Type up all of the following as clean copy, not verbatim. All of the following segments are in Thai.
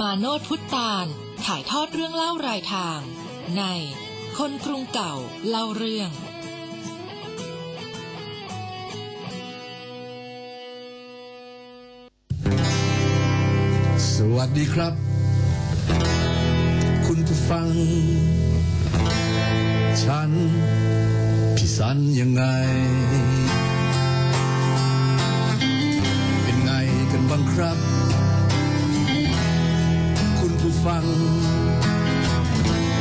มาโนช พุทธานถ่ายทอดเรื่องเล่ารายทางในคนกรุงเก่าเล่าเรื่องสวัสดีครับคุณผู้ฟังฉันพิสันยังไงเป็นไงกันบ้างครับคุณผู้ฟัง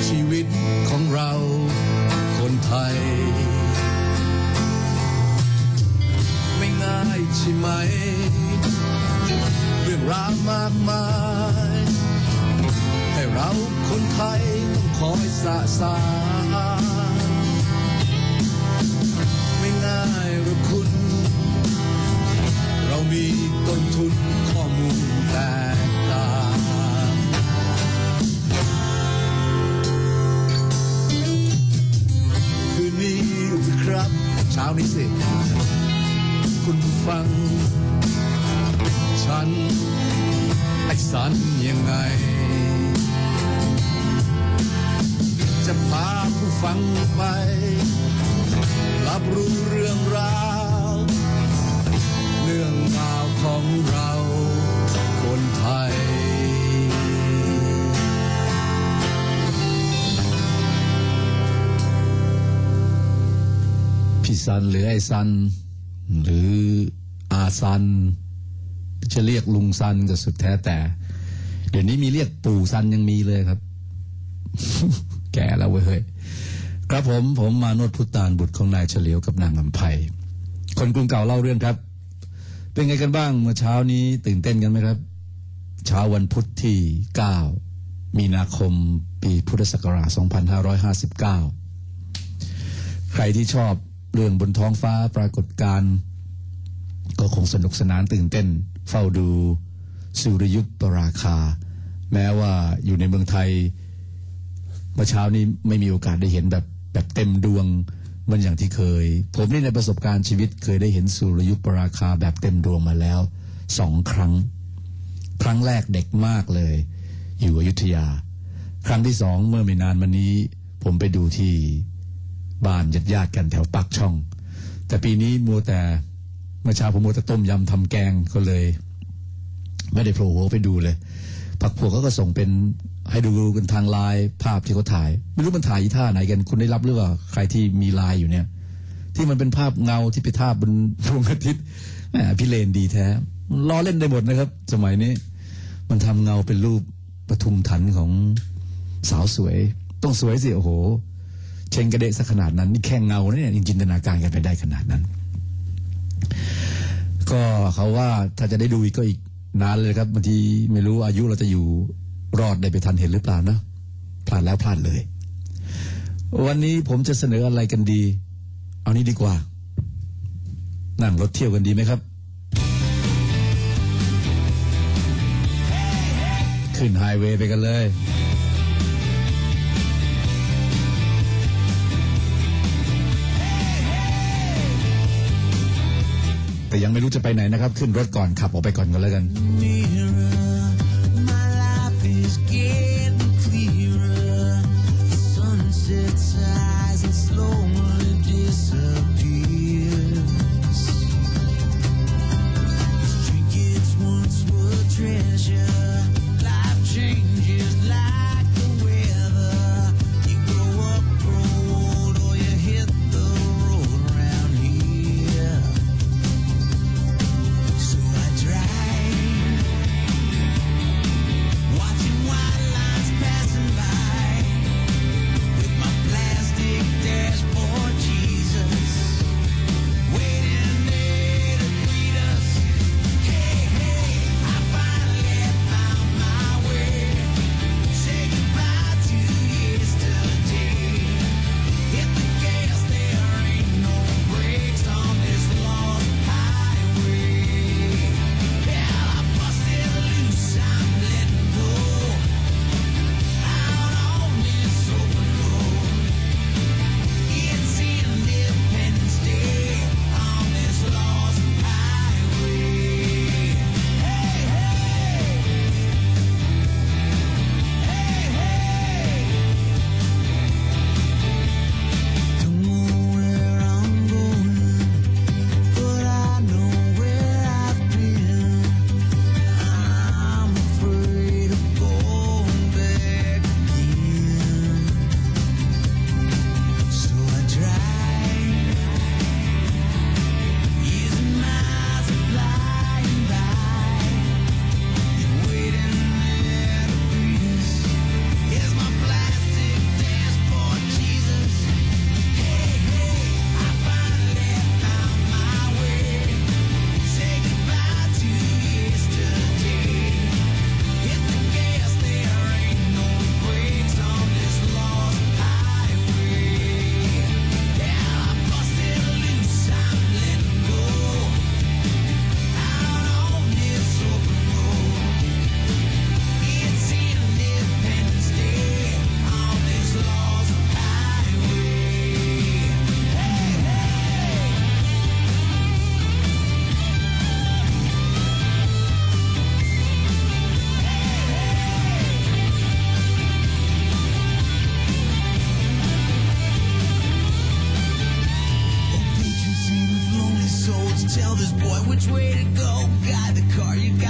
ชีวิตของเราคนไทยไม่ง่ายใช่ไหมเรื่องราวมากมายให้เราคนไทยต้องคอยสะสางไม่ง่ายหรอกคุณเรามีต้นทุนข้อมูลแตกต่างคืนนี้ครับเช้านี้สิคุณฟังฉันไอ้สันยังไงจะพาผู้ฟังไปรับรู้เรื่องราวเรื่องราวของเราคนไทยพี่สันหรือไอ้สันหรืออาสันจะเรียกลุงสันก็สุดแท้แต่เดี๋ยวนี้มีเรียกปู่สันยังมีเลยครับ แก่แล้วเว้ยครับผมมาโนช พุทธานบุตรของนายเฉลียวกับนางอำไพคนกรุงเก่าเล่าเรื่องครับเป็นไงกันบ้างเมื่อเช้านี้ตื่นเต้นกันไหมครับเช้าวันพุธที่9มีนาคมปีพุทธศักราช2559ใครที่ชอบเรื่องบนท้องฟ้าปรากฏการณ์ก็คงสนุกสนานตื่นเต้นเฝ้าดูสุริยุปราคาแม้ว่าอยู่ในเมืองไทยเมื่อเช้านี้ไม่มีโอกาสได้เห็นแบบเต็มดวงมันอย่างที่เคยผมนี่ในประสบการณ์ชีวิตเคยได้เห็นสุริยุปราคาแบบเต็มดวงมาแล้ว2 ครั้งครั้งแรกเด็กมากเลยอยู่อยุธยาครั้งที่2เมื่อไม่นานมานี้ผมไปดูที่บ้านญาติกันแถวปากช่องแต่ปีนี้มัวแต่เมื่อเช้าผมมัวแต่ต้มยำทำแกงก็เลยไม่ได้โผล่หัวไปดูเลยพักพวกเขาก็ส่งเป็นให้ดูกันทางไลน์ภาพที่เขาถ่ายไม่รู้มันถ่ายท่าไหนกันคุณได้รับหรือเปล่าใครที่มีไลน์อยู่เนี่ยที่มันเป็นภาพเงาที่ไปทาบบนดวงอาทิตย์แหมพี่เลนดีแท้ล้อเล่นได้หมดนะครับสมัยนี้มันทำเงาเป็นรูปปทุมถันของสาวสวยต้องสวยสิโอ้โหเชงกระเดะซะขนาดนั้นนี่แค่เงาเนี่ยจินตนาการกันไปได้ขนาดนั้นก็เขาว่าถ้าจะได้ดูอีกก็อีกนานเลยครับบางทีไม่รู้อายุเราจะอยู่รอดได้ไปทันเห็นหรือเปล่านะพลาดแล้วพลาดเลยวันนี้ผมจะเสนออะไรกันดีเอานี้ดีกว่านั่งรถเที่ยวกันดีไหมครับ ขึ้นไฮเวย์ไปกันเลยแต่ยังไม่รู้จะไปไหนนะครับขึ้นรถก่อนขับออกไปก่อนก็แล้วกัน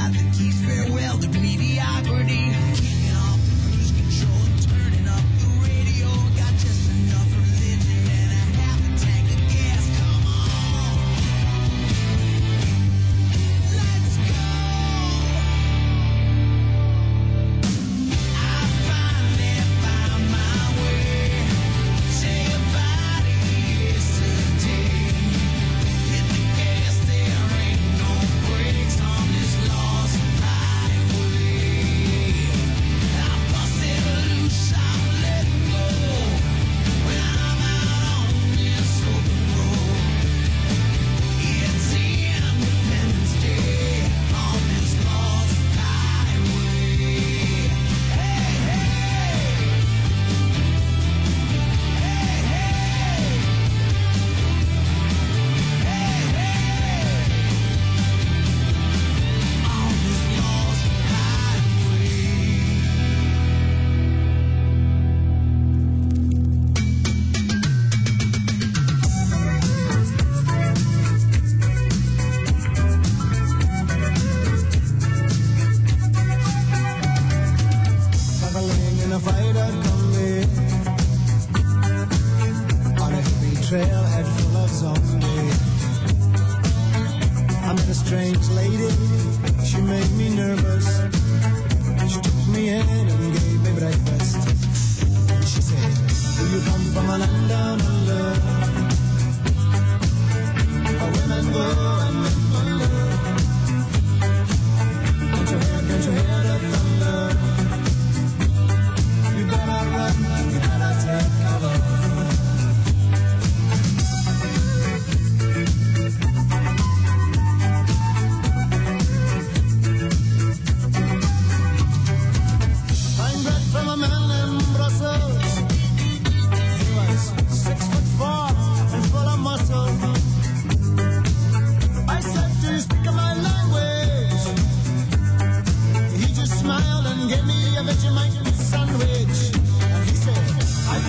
life and keep farewell to mediocrity. Kicking off the cruise control and turning up the radio. Got just enough religion and a half a tank of gas. Come on, let's go. I finally found my way. Say goodbye to yesterday. Hit the gas, there ain't no brakes on this lost highway. I bust it loose, I'm letting go. When I'm out on this open road, it's Independence Day on this lost highway. Hey, hey. On this lost highway. traveling in a fighter combi on a hippie trailhead full of zombies. I met a strange lady, she made me nervous. She took me in and gave me breakfast. She said, do you come from a land down under? Where women go and men wonder. Can't you hear the thunder? You better run, you better take cover. I'm bred from a man in Brussels. He was 6'4" and full of muscle. I said, do you speak my language? He just smiled and gave me a Vegemite sandwich. And he said, I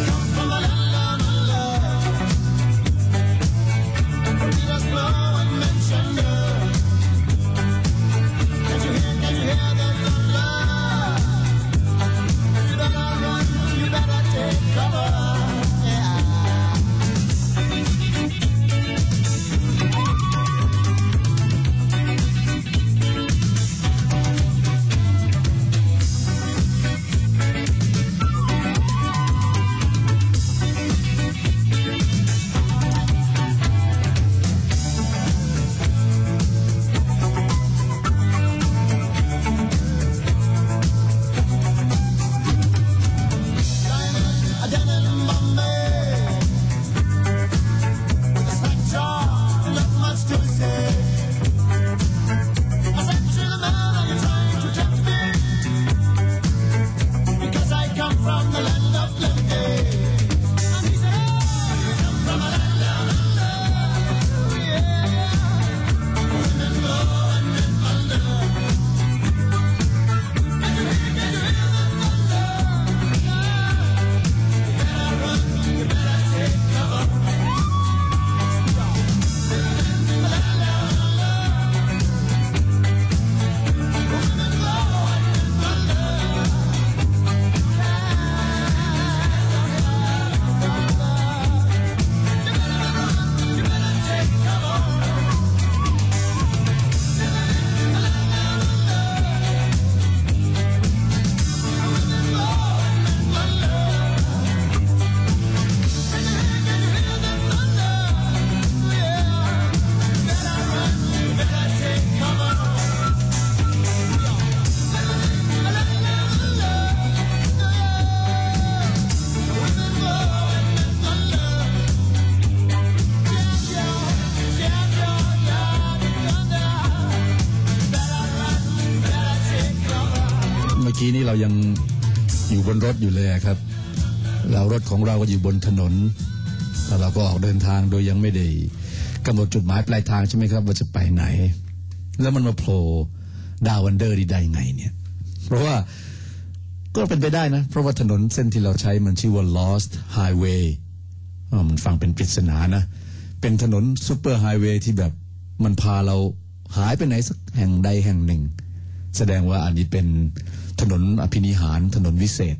come from a land down under. But we just blow and mention her. Can you hear the thunder? You better run, you better take cover. Yeah.เมื่อกี้นี้เรายังอยู่บนรถอยู่เลยครับเรารถของเราก็อยู่บนถนนแล้วเราก็ออกเดินทางโดยยังไม่ได้กำหนดจุดหมายปลายทางใช่ไหมครับว่าจะไปไหนแล้วมันมาโผล่ดาววันเดอร์ได้ไงเนี่ยเพราะว่าก็เป็นไปได้นะเพราะว่าถนนเส้นที่เราใช้มันชื่อว่า Lost Highway มันฟังเป็นปริศนานะเป็นถนนซูเปอร์ไฮเวย์ที่แบบมันพาเราหายไปไหนสักแห่งใดแห่งหนึ่ง แสดงว่าอันนี้เป็นถนนอภินิหารถนนวิเศษ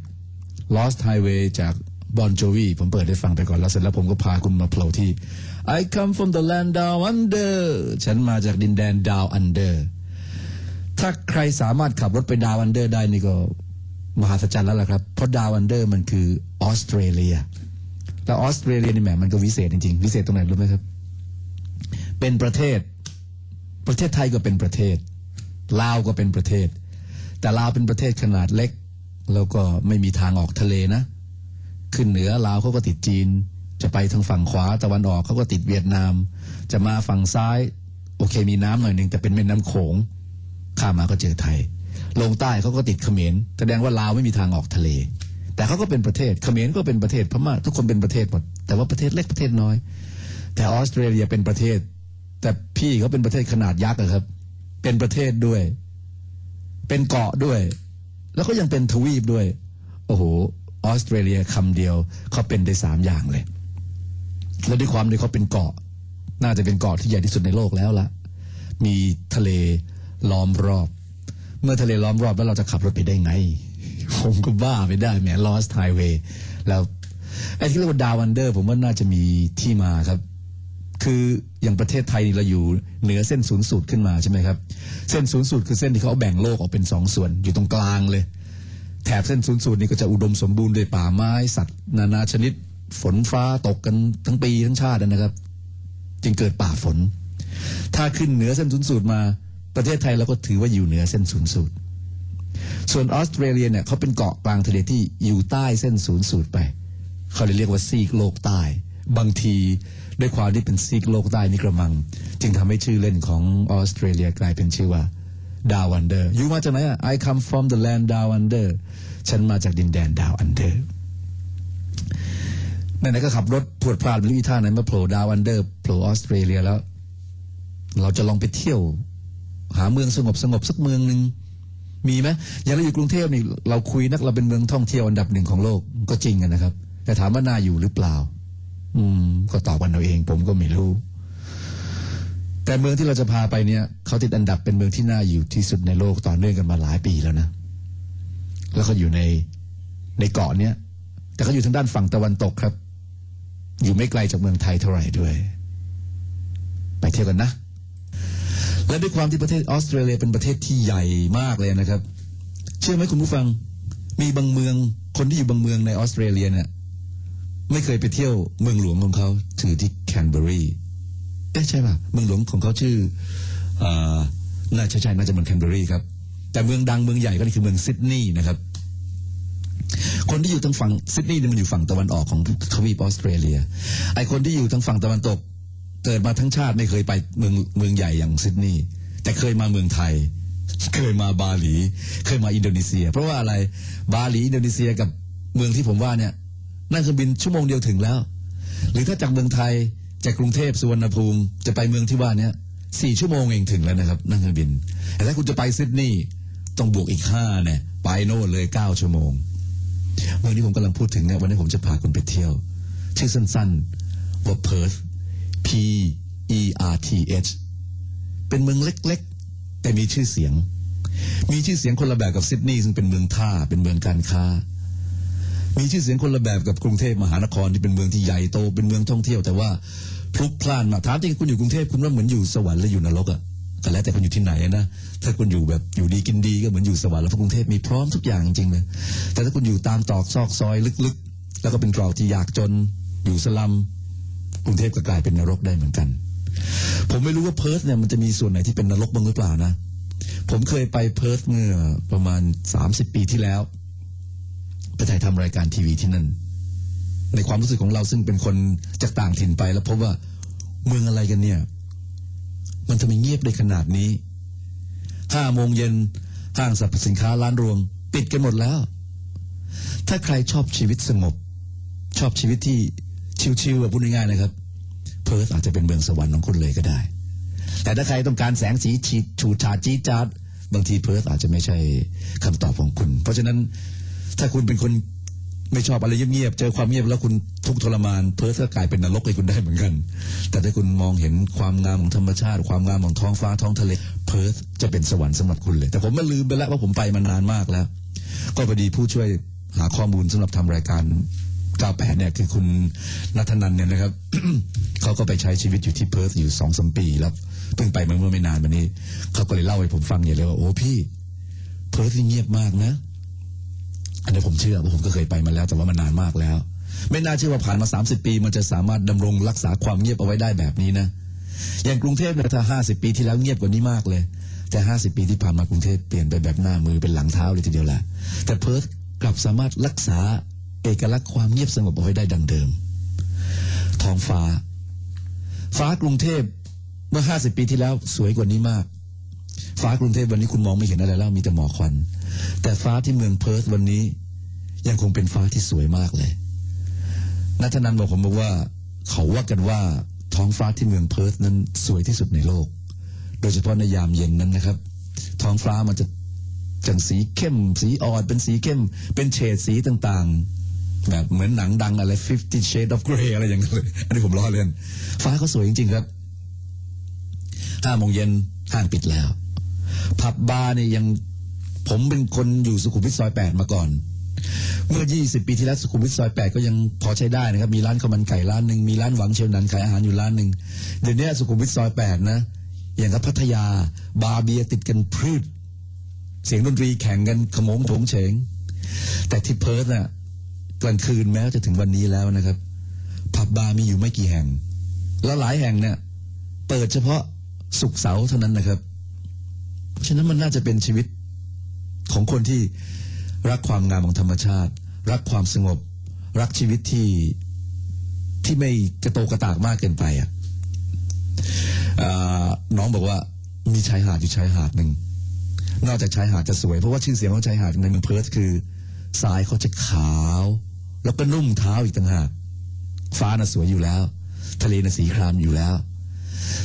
Lost Highway จากบอนโจวีผมเปิดได้ฟังไปก่อนแล้วเสร็จแล้วผมก็พาคุณมาโผล่ที่ I come from the land down under ฉันมาจากดินแดน down under ถ้าใครสามารถขับรถไป down under ได้นี่ก็มหัศจรรย์แล้วล่ะครับเพราะ down under มันคือออสเตรเลียแต่ออสเตรเลียนี่แหมมันก็วิเศษจริงๆวิเศษตรงไหนรู้ไหมครับเป็นประเทศไทยก็เป็นประเทศลาวก็เป็นประเทศแต่ลาวเป็นประเทศขนาดเล็กแล้วก็ไม่มีทางออกทะเลนะขึ้นเหนือลาวเขาก็ติดจีนจะไปทางฝั่งขวาตะวันออกเขาก็ติดเวียดนามจะมาฝั่งซ้ายโอเคมีน้ำหน่อยนึงแต่เป็นแม่น้ำโขงข้ามมาก็เจอไทยลงใต้เขาก็ติดเขมรแสดงว่าลาวไม่มีทางออกทะเลแต่เขาก็เป็นประเทศเขมรก็เป็นประเทศพม่าทุกคนเป็นประเทศหมดแต่ว่าประเทศเล็กประเทศน้อยแต่ออสเตรเลียเป็นประเทศแต่พี่เขาเป็นประเทศขนาดยักษ์ครับเป็นประเทศด้วยเป็นเกาะด้วยแล้วก็ยังเป็นทวีปด้วยโอ้โหออสเตรเลียคำเดียวเขาเป็นได้3อย่างเลยแล้วด้วยความที่เขาเป็นเกาะน่าจะเป็นเกาะที่ใหญ่ที่สุดในโลกแล้วล่ะมีทะเลล้อมรอบเมื่อทะเลล้อมรอบแล้วเราจะขับรถไปได้ไงผมก็บ้าไปได้แหม Lost Highway แล้วไอ้ที่เรียกว่า Down Under ผมว่าน่าจะมีที่มาครับคืออย่างประเทศไทยเราอยู่เหนือเส้นศูนย์สูตรขึ้นมาใช่ไหมครับเส้นศูนย์สูตรคือเส้นที่เขาแบ่งโลกออกเป็น2ส่วนอยู่ตรงกลางเลยแถบเส้นศูนย์สูตรนี่ก็จะอุดมสมบูรณ์ด้วยป่าไม้สัตว์นานาชนิดฝนฟ้าตกกันทั้งปีทั้งชาตินะครับจึงเกิดป่าฝนถ้าขึ้นเหนือเส้นศูนย์สูตรมาประเทศไทยเราก็ถือว่าอยู่เหนือเส้นศูนย์สูตรส่วนออสเตรเลียเนี่ยเขาเป็นเกาะกลางทะเลที่อยู่ใต้เส้นศูนย์สูตรไปเขาเลยเรียกว่าซีกโลกใต้บางทีด้วยความที่เป็นซีกโลกใต้นี่กระมังจึงทำให้ชื่อเล่นของออสเตรเลียกลายเป็นชื่อว่าดาวอันเดอร์อยู่มาจากไหนอ่ะ I come from the land down under ฉันมาจากดินแดนดาวอันเดอร์ไหนๆก็ขับรถพวดพลาดไม่รู้อีท่าไหนมาโผล่ดาวอันเดอร์โผล่ออสเตรเลียแล้วเราจะลองไปเที่ยวหาเมืองสงบสงบสักเมืองหนึ่งมีไหมอย่างเราอยู่กรุงเทพนี่เราคุยนักเราเป็นเมืองท่องเที่ยวอันดับหนึ่งของโลกก็จริงกันนะครับแต่ถามว่าน่าอยู่หรือเปล่าก็ตอบกันเอาเองผมก็ไม่รู้แต่เมืองที่เราจะพาไปเนี่ยเขาติดอันดับเป็นเมืองที่น่าอยู่ที่สุดในโลกต่อเนื่องกันมาหลายปีแล้วนะแล้วก็อยู่ในเกาะเนี้ยแต่เขาอยู่ทางด้านฝั่งตะวันตกครับอยู่ไม่ไกลจากเมืองไทยเท่าไหร่ด้วยไปเที่ยวกันนะและด้วยความที่ประเทศออสเตรเลียเป็นประเทศที่ใหญ่มากเลยนะครับเชื่อไหมคุณผู้ฟังมีบางเมืองคนที่อยู่บางเมืองในออสเตรเลียเนี่ยไม่เคยไปเที่ยวเมืองหลวงของเขาถือที่แคนเบอร์รีใช่ป่ะเมืองหลวงของเขาชื่อน่าจะใช่น่าจะเมืองแคนเบอร์รีครับแต่เมืองดังเมืองใหญ่ก็คือเมืองซิดนีย์นะครับคนที่อยู่ทางฝั่งซิดนีย์มันอยู่ฝั่งตะวันออกของทวีปออสเตรเลียไอคนที่อยู่ทางฝั่งตะวันตกเกิดมาทั้งชาติไม่เคยไปเมืองใหญ่อย่างซิดนีย์แต่เคยมาเมืองไทยเคยมาบาหลีเคยมาอินโดนีเซียเพราะว่าอะไรบาหลีอินโดนีเซียกับเมืองที่ผมว่าเนี่ยนั่งเครื่องบินชั่วโมงเดียวถึงแล้วหรือถ้าจากเมืองไทยจากกรุงเทพสุวรรณภูมิจะไปเมืองที่ว่านี้4 ชั่วโมงเองถึงแล้วนะครับนั่งเครื่องบินแต่ถ้าคุณจะไปซิดนีย์ต้องบวกอีก5เนี่ยไปโน่นเลย9 ชั่วโมงเมืองที่ผมกำลังพูดถึงเนี่ยวันนี้ผมจะพาคุณไปเที่ยวชื่อสั้นๆว่าเพิร์ธ P-E-R-T-H เป็นเมืองเล็กๆแต่มีชื่อเสียงคนละแบบกับซิดนีย์ซึ่งเป็นเมืองท่าเป็นเมืองการค้ามีชื่อเสียงคนละแบบกับกรุงเทพมหานครที่เป็นเมืองที่ใหญ่โตเป็นเมืองท่องเที่ยวแต่ว่าพลุกพล่านมาถามจริงคุณอยู่กรุงเทพคุณว่าเหมือนอยู่สวรรค์หรืออยู่นรกอ่ะก็แล้วแต่คุณอยู่ที่ไหนนะถ้าคุณอยู่แบบอยู่ดีกินดีก็เหมือนอยู่สวรรค์แล้วกรุงเทพมีพร้อมทุกอย่างจริงเลยแต่ถ้าคุณอยู่ตามตอกซอกซอยลึกๆแล้วก็เป็นกรอกที่ยากจนอยู่สลัมกรุงเทพก็กลายเป็นนรกได้เหมือนกันผมไม่รู้ว่าเพิร์ธเนี่ยมันจะมีส่วนไหนที่เป็นนรกบ้างหรือเปล่านะผมเคยไปเพิร์ธเมื่อประมาณ30 ปีที่แล้วไปถ่ายทำรายการทีวีที่นั่นในความรู้สึกของเราซึ่งเป็นคนจากต่างถิ่นไปแล้วพบว่าเมืองอะไรกันเนี่ยมันทำไมเงียบได้ขนาดนี้5 โมงเย็นห้างสรรพสินค้าร้านรวงปิดกันหมดแล้วถ้าใครชอบชีวิตสงบชอบชีวิตที่ชิลๆแบบพูดง่ายๆนะครับเพิร์ธอาจจะเป็นเมืองสวรรค์ของคุณเลยก็ได้แต่ถ้าใครต้องการแสงสีชูชาจี๊ดจ๊าดบางทีเพิร์ธอาจจะไม่ใช่คำตอบของคุณเพราะฉะนั้นถ้าคุณเป็นคน ไม่ชอบอะไรเงียบๆเจอความเงียบแล้วคุณทุกทรมานเพ้อเจ้ากลายเป็นนรกให้คุณได้เหมือนกันแต่ถ้าคุณมองเห็นความงามของธรรมชาติความงามของท้องฟ้าท้องทะเลเพิร์ธจะเป็นสวรรค์สำหรับคุณเลยแต่ผมไม่ลืมไปแล้วว่าผมไปมานานมากแล้วก็พอดีผู้ช่วยหาข้อมูลสำหรับทำรายการ98เนี่ยคือคุณณัฐนันท์เนี่ยนะครับ เขาก็ไปใช้ชีวิตอยู่ที่เพิร์ธอยู่ 2-3 ปีแล้วเพิ่งไปเมื่อไม่นานมานี้เขาก็เลยเล่าให้ผมฟังอย่างเลยว่าโอ้พี่เพิร์ธเงียบมากนะอันนี้ผมเชื่อผมก็เคยไปมาแล้วแต่ว่ามันนานมากแล้วไม่น่าเชื่อว่าผ่านมา30 ปีมันจะสามารถดำรงรักษาความเงียบเอาไว้ได้แบบนี้นะอย่างกรุงเทพเนี่ยถ้า50 ปีที่แล้วเงียบกว่านี้มากเลยแต่50 ปีที่ผ่านมากรุงเทพเปลี่ยนไปแบบหน้ามือเป็นหลังเท้าเลยทีเดียวแหละแต่เพิร์ธกลับสามารถรักษาเอกลักษณ์ความเงียบสงบเอาไว้ได้ดังเดิมท้องฟ้ากรุงเทพเมื่อ50 ปีที่แล้วสวยกว่านี้มากฟ้ากรุงเทพวันนี้คุณมองไม่เห็นอะไรแล้วมีแต่หมอกควันแต่ฟ้าที่เมืองเพิร์ธวันนี้ยังคงเป็นฟ้าที่สวยมากเลยณัฐนันท์บอกผมว่าเขาว่ากันว่าท้องฟ้าที่เมืองเพิร์ธนั้นสวยที่สุดในโลกโดยเฉพาะในยามเย็นนั้นนะครับท้องฟ้ามันจะจังสีเข้มสีอ่อนเป็นสีเข้มเป็นเฉดสีต่างๆแบบเหมือนหนังดังอะไร 50 Shades of Grey อะไรอย่างเงี้ยเลยอันนี้ผมล้อเล่นฟ้าเขาสวยจริงๆครับ 5 โมงเย็นห้างปิดแล้วผับบาร์เนี่ยยังผมเป็นคนอยู่สุขุมวิทซอย8มาก่อนเมื่อ20 ปีที่แล้วสุขุมวิทซอย8ก็ยังพอใช้ได้นะครับมีร้านข้าวมันไก่ร้านนึงมีร้านหวังเชียวนันขายอาหารอยู่ร้านนึงเดี๋ยวนี้สุขุมวิทซอย8นะอย่างกับพัทยาบาร์เบียติดกันพรืดเสียงดนตรีแข่งกันขโมงโถงเฉงแต่ที่เพิร์ธน่ะกลางคืนแม้จะถึงวันนี้แล้วนะครับผับบาร์มีอยู่ไม่กี่แห่งแล้วหลายแห่งเนี่ยเปิดเฉพาะศุกร์เสาร์เท่านั้นนะครับฉะนั้นมันน่าจะเป็นชีวิตของคนที่รักความงามของธรรมชาติรักความสงบรักชีวิตที่ไม่กระโตกระตากมากเกินไปอ่ะน้องบอกว่ามีชายหาดอยู่ชายหาดหนึ่งนอกจากชายหาดจะสวยเพราะว่าชื่อเสียงของชายหาดในเมืองเพิร์ธคือทรายเขาจะขาวแล้วก็นุ่มเท้าอีกต่างหากฟ้าน่ะสวยอยู่แล้วทะเลน่ะสีครามอยู่แล้ว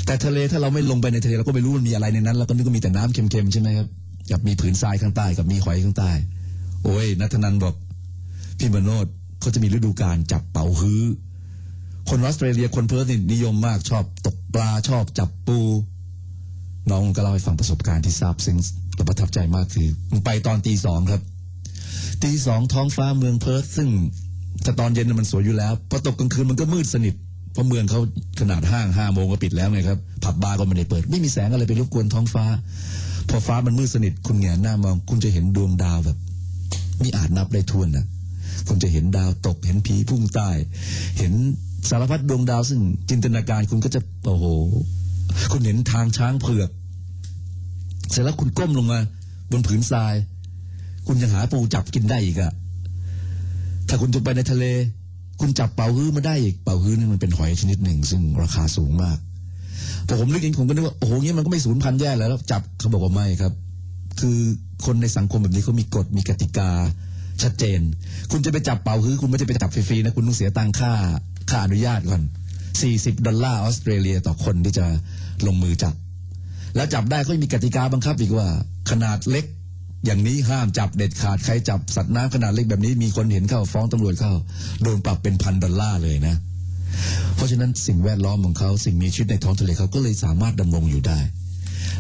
แต่ทะเลถ้าเราไม่ลงไปในทะเลเราก็ไม่รู้มันมีอะไรในนั้นเราก็นึกว่ามีแต่น้ำเค็มๆใช่ไหมครับกับมีผืนทรายข้างใต้กับมีหอยข้างใต้โอ้ยณัฐนันท์บอกพี่มโนชเขาจะมีฤดูกาลจับเป๋าฮื้อคนออสเตรเลียคนเพิร์ธนิยมมากชอบตกปลาชอบจับปูน้องก็เล่าให้ฟังประสบการณ์ที่ซาบซึ้งและประทับใจมากคือไปตอน 2:00 น.ครับ2:00 น.ท้องฟ้าเมืองเพิร์ธซึ่งแต่ตอนเย็นมันสวยอยู่แล้วพอตกกลางคืนมันก็มืดสนิทเพราะเมืองเขาขนาดห้าง 5 โมงก็ปิดแล้วไงครับผับบาร์ก็ไม่ได้เปิดไม่มีแสงอะไรไปรบกวนท้องฟ้าพอฟ้ามันมืดสนิทคุณแงนหน้ามองคุณจะเห็นดวงดาวแบบไม่อาจนับได้ถ้วนนะคุณจะเห็นดาวตกเห็นผีพุ่งใต้เห็นสารพัดดวงดาวซึ่งจินตนาการคุณก็จะโอ้โหคุณเห็นทางช้างเผือกเสร็จแล้วคุณก้มลงมาบนผืนทรายคุณยังหาปูจับกินได้อีกอะถ้าคุณจะไปในทะเลคุณจับเป๋าฮื้อมาได้อีกเป๋าฮื้อนี่มันเป็นหอยชนิดหนึ่งซึ่งราคาสูงมากแต่ผมนึกเองผมก็นึกว่าโอ้โหงี้มันก็ไม่สูญพันธุ์แย่แล้วจับเขาบอกว่าไม่ครับคือคนในสังคมแบบนี้เขามีกฎมีกติกาชัดเจนคุณจะไปจับเป๋าฮื้อคุณไม่ได้ไปจับฟรีๆนะคุณต้องเสียตังค่าอนุญาตก่อน$40ออสเตรเลียต่อคนที่จะลงมือจับแล้วจับได้ก็มีกติกาบังคับอีกว่าขนาดเล็กอย่างนี้ห้ามจับเด็ดขาดใครจับสัตว์น้ำขนาดเล็กแบบนี้มีคนเห็นเข้าฟ้องตำรวจเข้าโดนปรับเป็น$1,000เลยนะเพราะฉะนั้นสิ่งแวดล้อมของเขาสิ่งมีชีวิตในท้องทะเลเขาก็เลยสามารถดำรงอยู่ได้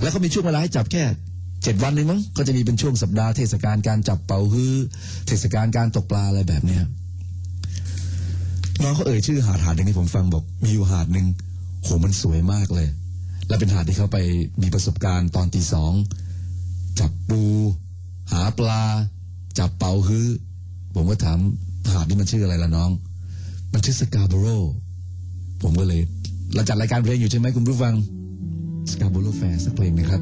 แล้วก็มีช่วงเวลาให้จับแค่7 วันเองมั้งก็จะมีเป็นช่วงสัปดาห์เทศกาลการจับเป๋าฮื้อเทศกาลการตกปลาอะไรแบบนี้น้องเขาเอ่ยชื่อหาดหนึ่งที่ผมฟังบอกมีอยู่หาดหนึ่งโหมันสวยมากเลยและเป็นหาดที่เขาไปมีประสบการณ์ตอน 2:00 น.จับปูหาปลาจับเป๋าฮื้อผมก็ถามหาดนี่มันชื่ออะไรล่ะน้องมันชื่อสกาโบโรผมก็เลยเราจัดรายการเพลงอยู่ใช่ไหมคุณผู้ฟังสกาโบโรแฟร์สักเพลงนะครับ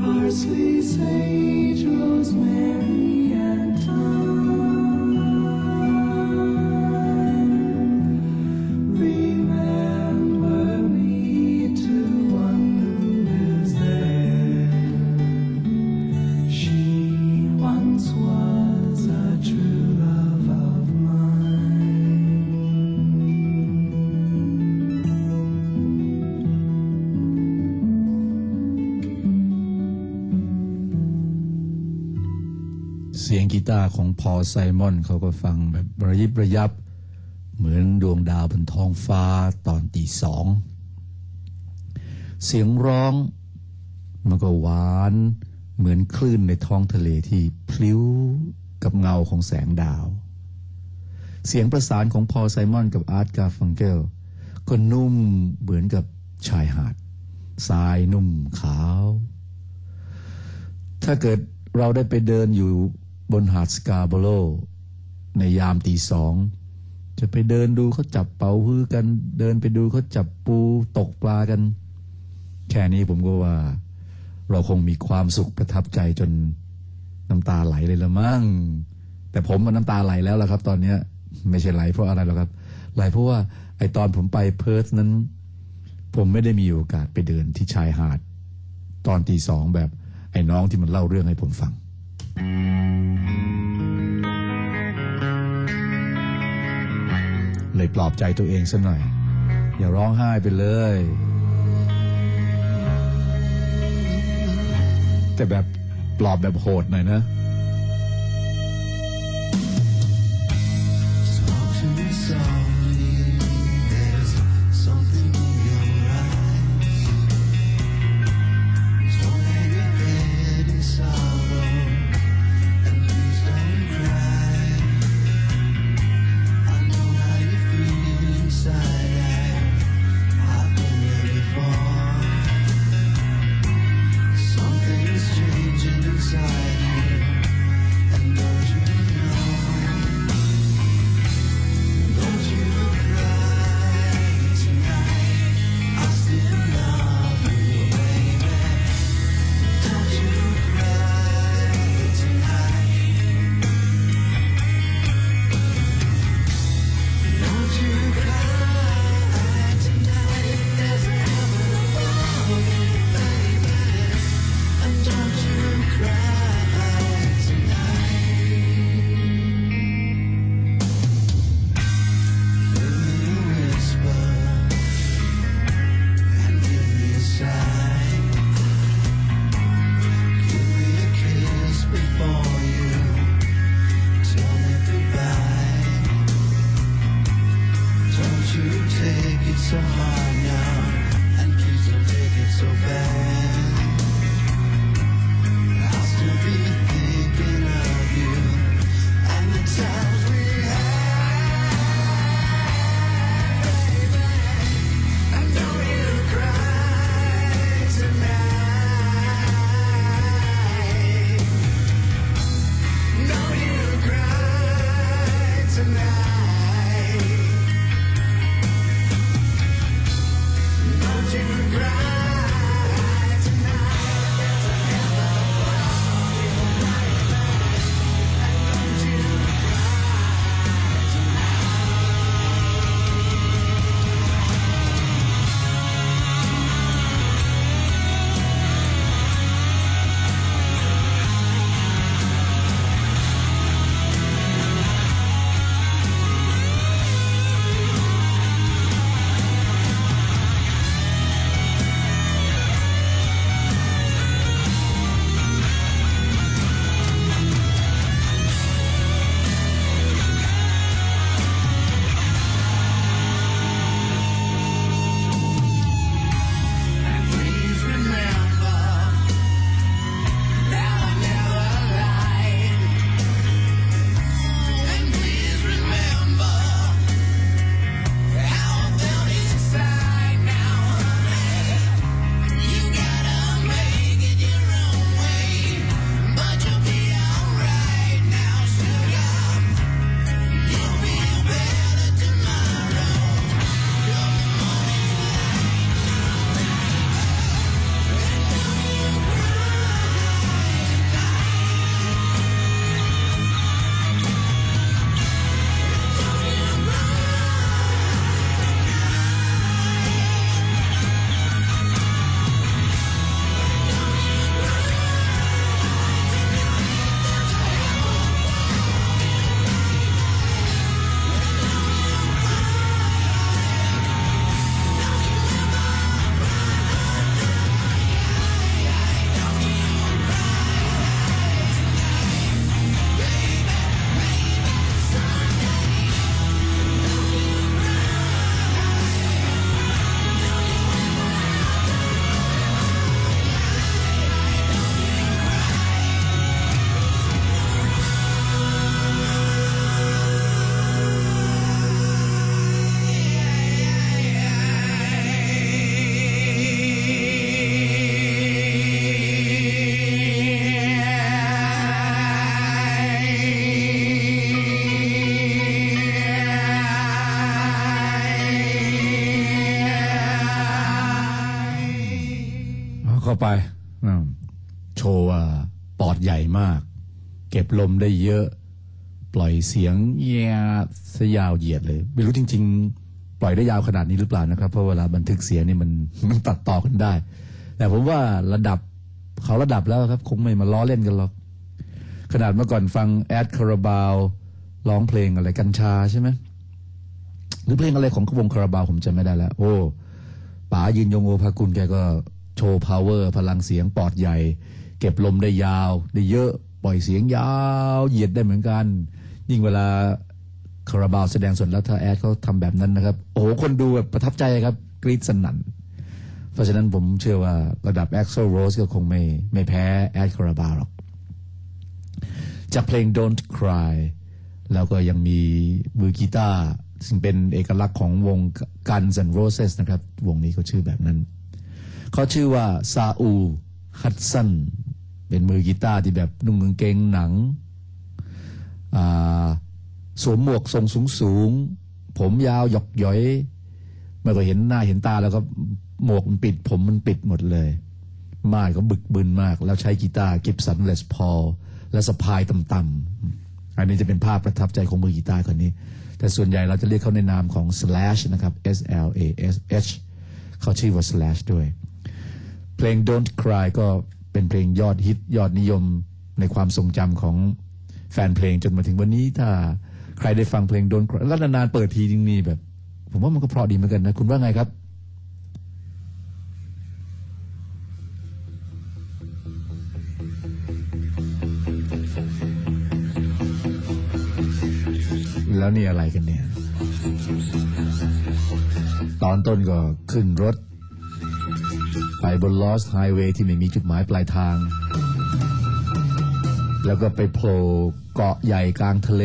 Parsley, sage, rosemary, and thyme. Remember me to one who lives there. She once was a true love ofเสียงกีตาร์ของพอล ไซมอนเขาก็ฟังแบบระยิบระยับเหมือนดวงดาวบนท้องฟ้าตอนตีสองเสียงร้องมันก็หวานเหมือนคลื่นในท้องทะเลที่พลิ้วกับเงาของแสงดาวเสียงประสานของพอล ไซมอนกับอาร์ต กาฟังเกิลก็นุ่มเหมือนกับชายหาดทรายนุ่มขาวถ้าเกิดเราได้ไปเดินอยู่บนหาดสกาโบโรในยามตีสองจะไปเดินดูเขาจับเป่าฮื้อกันเดินไปดูเขาจับปูตกปลากันแค่นี้ผมก็ว่าเราคงมีความสุขประทับใจจนน้ำตาไหลเลยละมั้งแต่ผมมันน้ำตาไหลแล้วล่ะครับตอนนี้ไม่ใช่ไหลเพราะอะไรหรอกครับไหลเพราะว่าไอตอนผมไปเพิร์ธนั้นผมไม่ได้มีโอกาสไปเดินที่ชายหาดตอนตีสองแบบไอ้น้องที่มันเล่าเรื่องให้ผมฟังเลยปลอบใจตัวเองสักหน่อยอย่าร้องไห้ไปเลยแต่แบบปลอบแบบโหดหน่อยนะinside เข้าไปโชว์ว่าปอดใหญ่มากเก็บลมได้เยอะปล่อยเสียงแย่ซะยาวเหยียดเลยไม่รู้จริงๆปล่อยได้ยาวขนาดนี้หรือเปล่านะครับเพราะเวลาบันทึกเสียงนี่มันตัดต่อกันได้แต่ผมว่าระดับเขาระดับแล้วครับคงไม่มาล้อเล่นกันหรอกขนาดเมื่อก่อนฟังแอดคาราบาวร้องเพลงอะไรกัญชาใช่ไหมหรือเพลงอะไรของวงคาราบาวผมจำไม่ได้แล้วโอ้ป๋ายินยงโอภากุลแกก็โชว์พาวเวอร์พลังเสียงปอดใหญ่เก็บลมได้ยาวได้เยอะปล่อยเสียงยาวเหยียดได้เหมือนกันยิ่งเวลาคาราบาวแสดงสดแล้วถ้าแอดเขาทำแบบนั้นนะครับโอ้โหคนดูแบบประทับใจครับกรี๊ดสนั่นเพราะฉะนั้นผมเชื่อว่าระดับแอ็กเซลโรสก็คงไม่แพ้แอดคาราบาวหรอกจากเพลง Don't Cry แล้วก็ยังมีมือกีตาร์ซึ่งเป็นเอกลักษณ์ของวง Guns N' Roses นะครับวงนี้เขาชื่อแบบนั้นเขาชื่อว่าซาอูล ฮัดสันเป็นมือกีตาร์ที่แบบนุ่งกางเกงหนังสวมหมวกทรงสูงผมยาวหยอกย้อยเมื่อก็เห็นหน้าเห็นตาแล้วก็หมวกมันปิดผมมันปิดหมดเลยม่ายก็บึกบึนมากแล้วใช้กีตาร์ Gibson Les Paul และสะพายต่ำๆอันนี้จะเป็นภาพประทับใจของมือกีตาร์คนนี้แต่ส่วนใหญ่เราจะเรียกเขาในนามของ Slash นะครับ S-L-A-S-H เขาชื่อว่า Slash ด้วยเพลง Don't Cry ก็เป็นเพลงยอดฮิตยอดนิยมในความทรงจำของแฟนเพลงจนมาถึงวันนี้ถ้าใครได้ฟังเพลง Don't Cry แล้วนานๆเปิดทีจริงนี่แบบผมว่ามันก็เพราะดีเหมือนกันนะคุณว่าไงครับแล้วนี่อะไรกันเนี่ยตอนต้นก็ขึ้นรถไปบน Lost Highway ที่ไม่มีจุดหมายปลายทางแล้วก็ไปโผล่เกาะใหญ่กลางทะเล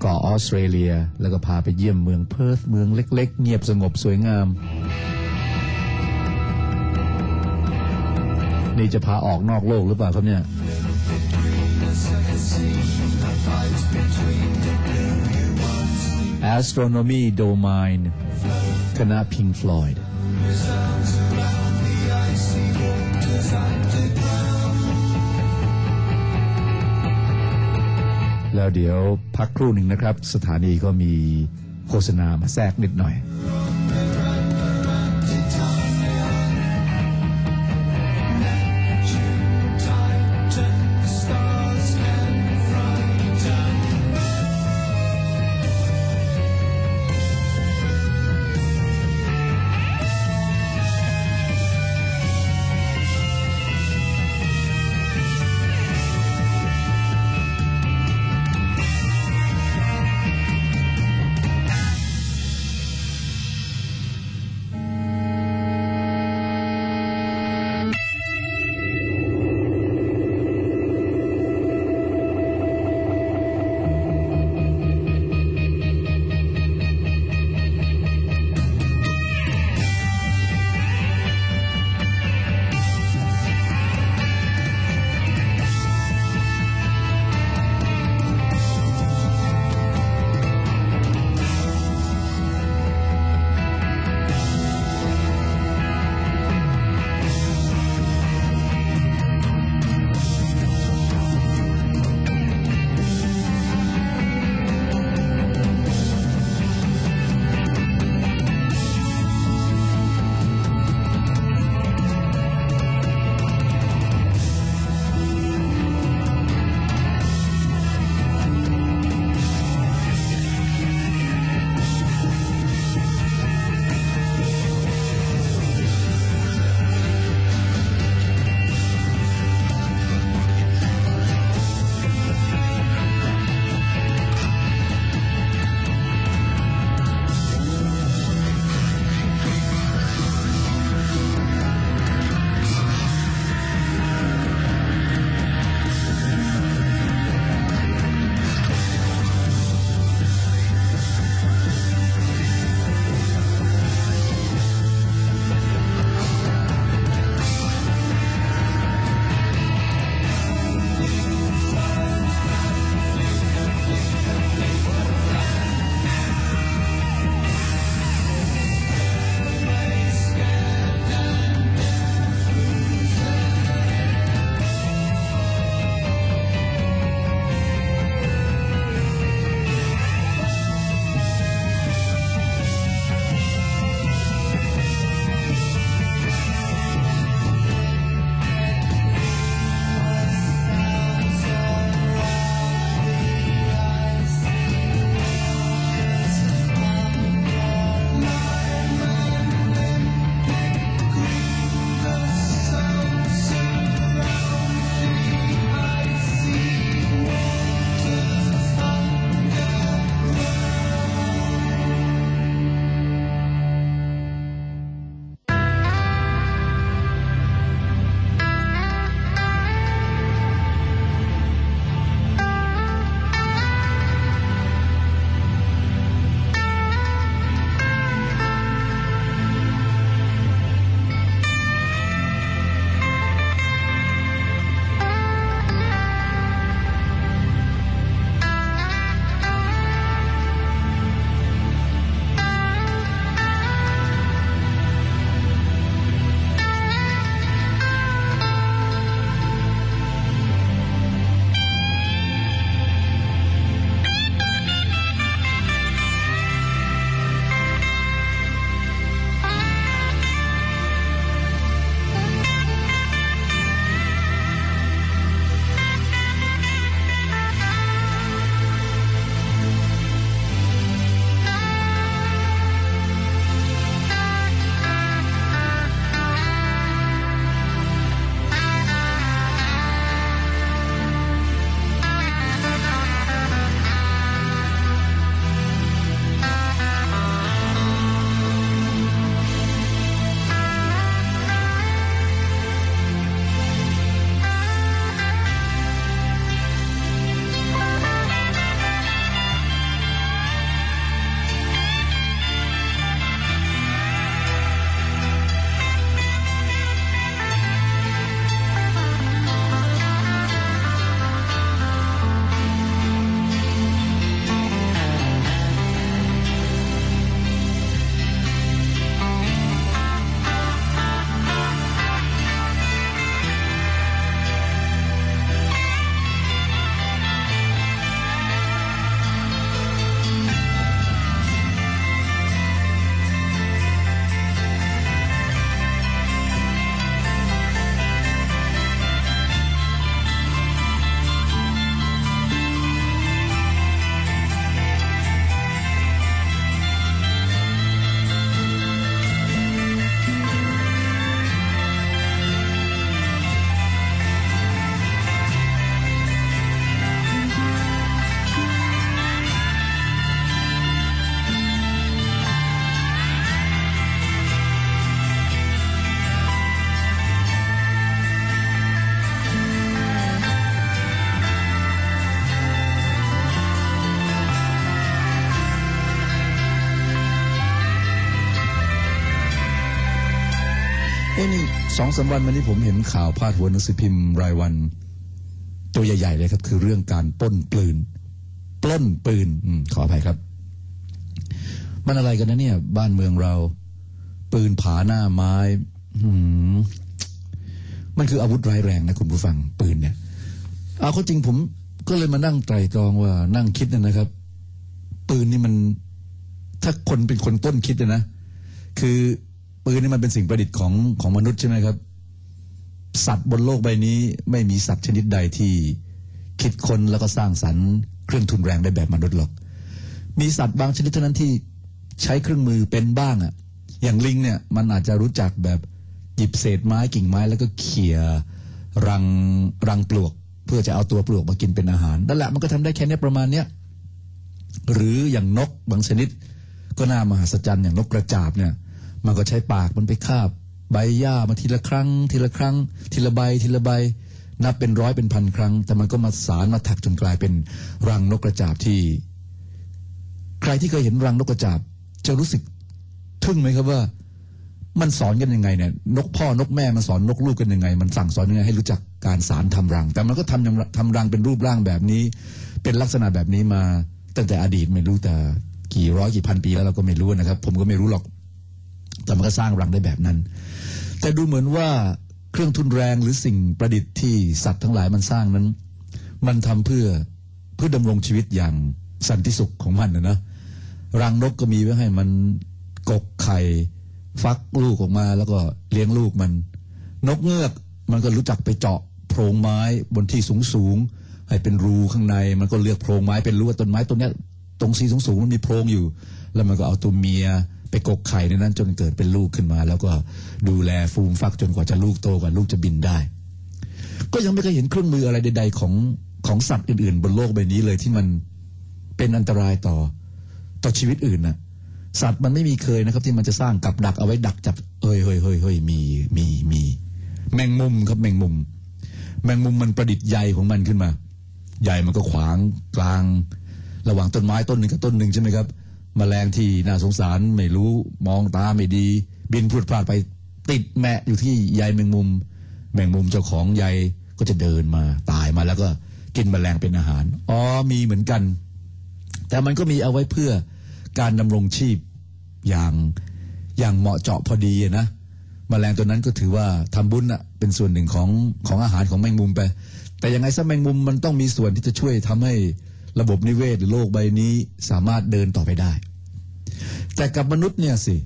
เกาะออสเตรเลียแล้วก็พาไปเยี่ยมเมืองเพิร์ธเมืองเล็กๆเงียบสงบสวยงามนี่จะพาออกนอกโลกหรือเปล่าครับเนี่ยAstronomy Domain คณะ Pink Floyd แล้วเดี๋ยวพักครู่หนึ่งนะครับสถานีก็มีโฆษณามาแทรกนิดหน่อย นี่2-3 วันมานี้ผมเห็นข่าวพาดหัวหนังสือพิมพ์รายวันตัวใหญ่ๆเลยครับคือเรื่องการปล้นปืนขออภัยครับมันอะไรกันนะเนี่ยบ้านเมืองเราปืนผาหน้าไม้มันคืออาวุธร้ายแรงนะคุณผู้ฟังปืนเนี่ยเอาเข้าจริงผมก็เลยมานั่งไตร่ตรองว่านั่งคิดนะครับปืนนี่มันถ้าคนเป็นคนต้นคิดนะคือปืนนี่มันเป็นสิ่งประดิษฐ์ของมนุษย์ใช่ไหมครับสัตว์บนโลกใบนี้ไม่มีสัตว์ชนิดใดที่คิดคนแล้วก็สร้างสรรค์เครื่องทุนแรงได้แบบมนุษย์หรอกมีสัตว์บางชนิดเท่านั้นที่ใช้เครื่องมือเป็นบ้างอะอย่างลิงเนี่ยมันอาจจะรู้จักแบบหยิบเศษไม้กิ่งไม้แล้วก็เขี่ยรังปลวกเพื่อจะเอาตัวปลวกมากินเป็นอาหารนั่นแหละมันก็ทำได้แค่นี้ประมาณเนี้ยหรืออย่างนกบางชนิดก็น่ามหัศจรรย์อย่างนกกระจาบเนี่ยมันก็ใช้ปากมันไปคาบใบหญ้ามาทีละครั้งทีละใบนับเป็นร้อยเป็นพันครั้งแต่มันก็มาสารมาถักจนกลายเป็นรังนกกระจาบที่ใครที่เคยเห็นรังนกกระจาบจะรู้สึกทึ่งไหมครับว่ามันสอนกันยังไงเนี่ยนกพ่อนกแม่มันสอนนกลูกกันยังไงมันสั่งสอนยังไงให้รู้จักการสารทำรังแต่มันก็ทำรังเป็นรูปร่างแบบนี้เป็นลักษณะแบบนี้มาตั้งแต่อดีตไม่รู้แต่กี่ร้อยกี่พันปีแล้วเราก็ไม่รู้นะครับผมก็ไม่รู้หรอกแต่มันก็สร้างรังได้แบบนั้นแต่ดูเหมือนว่าเครื่องทุนแรงหรือสิ่งประดิษฐ์ที่สัตว์ทั้งหลายมันสร้างนั้นมันทำเพื่อดำรงชีวิตอย่างสันติสุขของมันนะรังนกก็มีไว้ให้มันกกไข่ฟักลูกออกมาแล้วก็เลี้ยงลูกมันนกเงือกมันก็รู้จักไปเจาะโพรงไม้บนที่สูงให้เป็นรูข้างในมันก็เลือกโพรงไม้เป็นรูว่าต้นไม้ต้นนี้ตรงสีสูงมันมีโพรงอยู่แล้วมันก็เอาตัวเมียไปกกไข่ในนั้นจนเกิดเป็นลูกขึ้นมาแล้วก็ดูแลฟูมฟักจนกว่าจะลูกโตกว่าลูกจะบินได้ก็ยังไม่เคยเห็นเครื่องมืออะไรใดๆของสัตว์อื่นๆบนโลกใบนี้เลยที่มันเป็นอันตรายต่อชีวิตอื่นนะสัตว์มันไม่มีเคยนะครับที่มันจะสร้างกับดักเอาไว้ดักจับเฮ้ยมีแมงมุมครับแมงมุมมันประดิษฐ์ใยของมันขึ้นมาใยมันก็ขวางกลางระหว่างต้นไม้ต้นหนึ่งกับต้นหนึ่งใช่ไหมครับแมลงที่น่าสงสารไม่รู้มองตาไม่ดีบินพรวดพลาดไปติดแมะอยู่ที่ใยแมงมุมเจ้าของใยก็จะเดินมาตายมาแล้วก็กินแมลงเป็นอาหารอ๋อมีเหมือนกันแต่มันก็มีเอาไว้เพื่อการดำรงชีพอย่างเหมาะเจาะพอดีนะแมลงตัวนั้นก็ถือว่าทำบุญนะเป็นส่วนหนึ่งของอาหารของแมงมุมไปแต่ยังไงซะแมงมุมมันต้องมีส่วนที่จะช่วยทำให้ระบบนิเวศหรือโลกใบนี้สามารถเดินต่อไปได้แต่กับมนุษย์เนี่ยสิ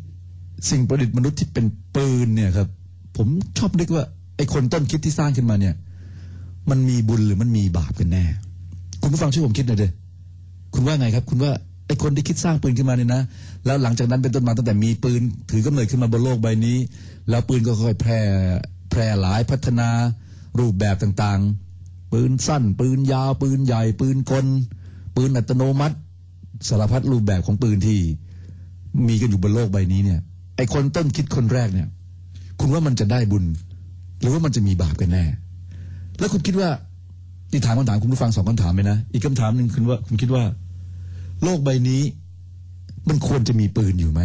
สิ่งประดิษฐ์มนุษย์ที่เป็นปืนเนี่ยครับผมชอบนึกว่าไอ้คนต้นคิดที่สร้างขึ้นมาเนี่ยมันมีบุญหรือมันมีบาปกันแน่คุณผู้ฟังช่วยผมคิดหน่อยดิคุณว่าไงครับคุณว่าไอ้คนที่คิดสร้างปืนขึ้นมาเนี่ยนะแล้วหลังจากนั้นเป็นต้นมาตั้งแต่มีปืนถือกำเนิดขึ้นมาบนโลกใบนี้แล้วปืนก็ค่อยแพร่หลายพัฒนารูปแบบต่างๆปืนสั้นปืนยาวปืนใหญ่ปืนกลปืนอัตโนมัติสารพัดรูปแบบของปืนที่มีกันอยู่บนโลกใบนี้เนี่ยไอ้คนต้นคิดคนแรกเนี่ยคุณว่ามันจะได้บุญหรือว่ามันจะมีบาปกันแน่แล้วคุณคิดว่าที่ถามคำถามคุณผู้ฟัง2คำถามเลยนะอีกคำถามนึงคือว่าคุณคิดว่าโลกใบนี้มันควรจะมีปืนอยู่ไหม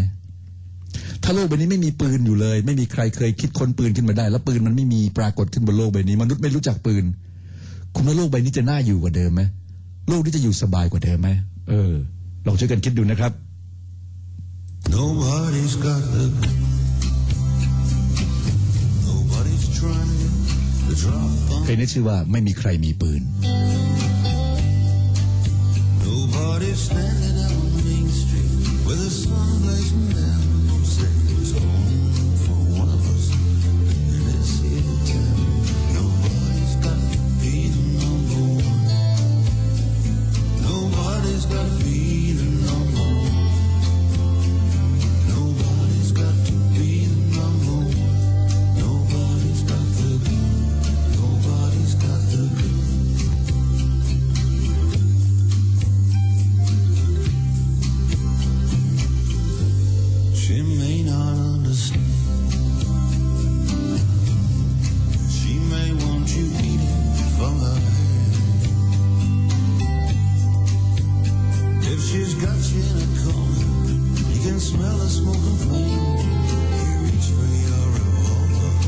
ถ้าโลกใบนี้ไม่มีปืนอยู่เลยไม่มีใครเคยคิดค้นปืนขึ้นมาได้แล้วปืนมันไม่มีปรากฏขึ้นบนโลกใบนี้มนุษย์ไม่รู้จักปืนคุณว่าโลกใบนี้จะน่าอยู่กว่าเดิมไหมโลกนี้จะอยู่สบายกว่าเดิมไหมลองช่วยกันคิดดูนะครับ Nobody's got the Nobody's trying to drop on ใครได้ชื่อว่าไม่มีใครมีปืนStanding out on Main Street where the sun blazing down, said it was only room for one of us in this here town. Nobody's got to be the number one. Nobody's got to be the number one. Nobody's got to be the number one. Nobody's got the good. Nobody's got the good.She may not understand. She may want you eating from her hand. If she's got you in a corner, you can smell the smoking flame. You reach for your revolver.